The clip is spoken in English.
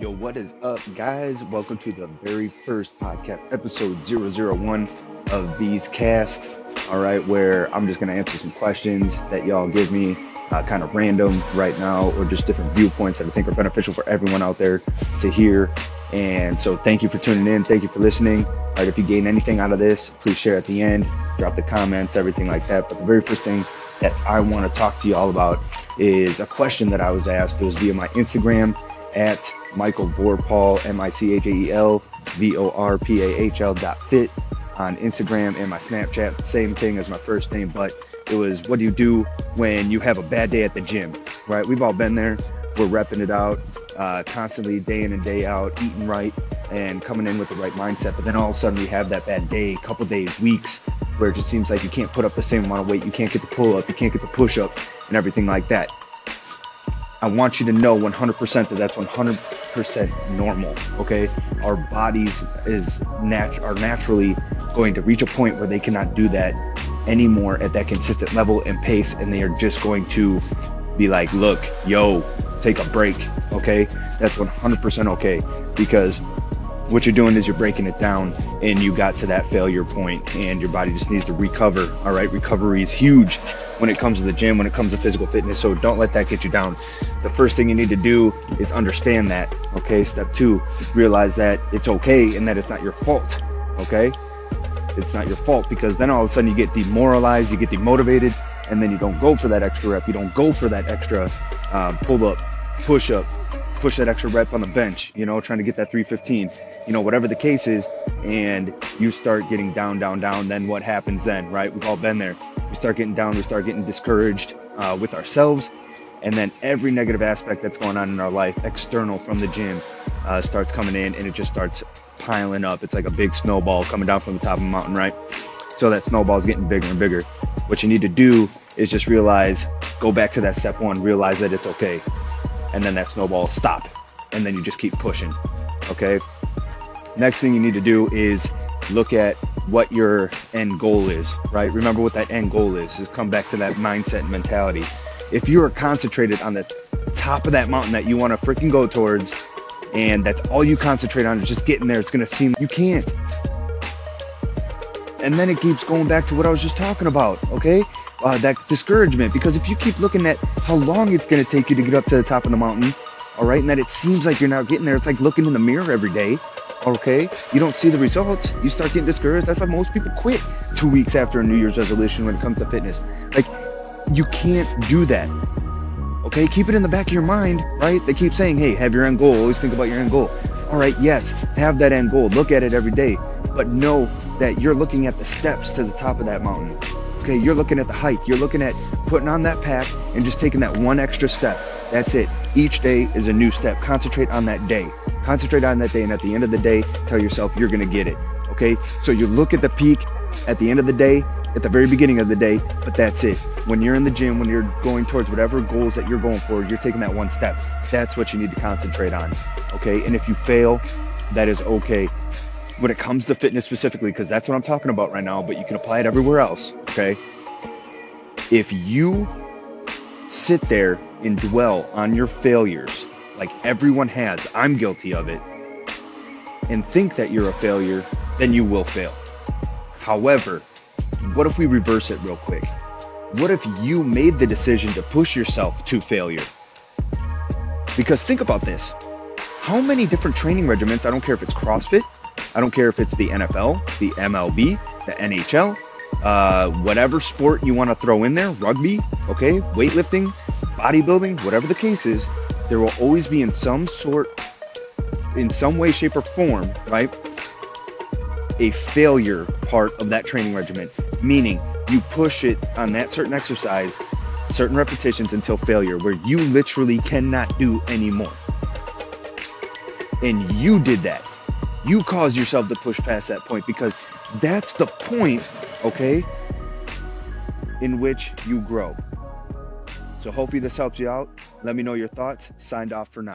Yo, what is up, guys? Welcome to the very first podcast, episode 001 of These Cast. All right, where I'm just going to answer some questions that y'all give me kind of random right now, or just different viewpoints that I think are beneficial for everyone out there to hear. And so thank you for tuning in. Thank you for listening. All right, if you gain anything out of this, please share at the end, drop the comments, everything like that. But the very first thing that I want to talk to you all about is a question that I was asked. It was via my Instagram at Michael Vorpahl, michaelvorpahl.fit on Instagram, and my Snapchat, same thing as my first name. But it was, what do you do when you have a bad day at the gym, right? We've all been there. We're repping it out constantly, day in and day out, eating right and coming in with the right mindset. But then all of a sudden we have that bad day, couple days, weeks, where it just seems like you can't put up the same amount of weight. You can't get the pull-up, you can't get the push-up and everything like that. I want you to know 100% that that's 100% normal, okay? Our bodies are naturally going to reach a point where they cannot do that anymore at that consistent level and pace, and they are just going to be like, look, yo, take a break, okay? That's 100% okay, because what you're doing is you're breaking it down, and you got to that failure point, and your body just needs to recover, all right? Recovery is huge when it comes to the gym, when it comes to physical fitness. So don't let that get you down. The first thing you need to do is understand that, okay? Step two, realize that it's okay and that it's not your fault, okay? It's not your fault, because then all of a sudden you get demoralized, you get demotivated, and then you don't go for that extra rep. You don't go for that extra pull-up, push-up, push that extra rep on the bench, you know, trying to get that 315, you know, whatever the case is, and you start getting down. Then what happens then, right? We've all been there. We start getting down, we start getting discouraged with ourselves, and then every negative aspect that's going on in our life, external from the gym, starts coming in, and it just starts piling up. It's like a big snowball coming down from the top of a mountain, right? So that snowball is getting bigger and bigger. What you need to do is just realize, go back to that step one, realize that it's okay. And then that snowball stop, and then you just keep pushing, okay? Next thing you need to do is look at what your end goal is, right? Remember what that end goal is come back to that mindset and mentality. If you are concentrated on the top of that mountain that you want to freaking go towards, and that's all you concentrate on is just getting there, it's going to seem you can't. And then it keeps going back to what I was just talking about, okay? That discouragement, because if you keep looking at how long it's going to take you to get up to the top of the mountain, all right, and that it seems like you're not getting there, it's like looking in the mirror every day, okay? You don't see the results, you start getting discouraged. That's why most people quit 2 weeks after a New Year's resolution when it comes to fitness. Like, you can't do that, okay? Keep it in the back of your mind, right? They keep saying, hey, have your end goal, always think about your end goal. All right, yes, have that end goal, look at it every day, but know that you're looking at the steps to the top of that mountain. Okay, you're looking at the hike. You're looking at putting on that pack and just taking that one extra step. That's it. Each day is a new step. Concentrate on that day. Concentrate on that day. And at the end of the day, tell yourself you're going to get it. Okay, so you look at the peak at the end of the day, at the very beginning of the day, but that's it. When you're in the gym, when you're going towards whatever goals that you're going for, you're taking that one step. That's what you need to concentrate on. Okay, and if you fail, that is okay. When it comes to fitness specifically, because that's what I'm talking about right now, but you can apply it everywhere else, okay? If you sit there and dwell on your failures, like everyone has, I'm guilty of it, and think that you're a failure, then you will fail. However, what if we reverse it real quick? What if you made the decision to push yourself to failure? Because think about this. How many different training regimens, I don't care if it's CrossFit, I don't care if it's the NFL, the MLB, the NHL, whatever sport you want to throw in there, rugby, okay, weightlifting, bodybuilding, whatever the case is, there will always be in some way, shape, or form, right, a failure part of that training regimen, meaning you push it on that certain exercise, certain repetitions until failure, where you literally cannot do anymore. And you did that. You cause yourself to push past that point, because that's the point, okay, in which you grow. So hopefully this helps you out. Let me know your thoughts. Signed off for now.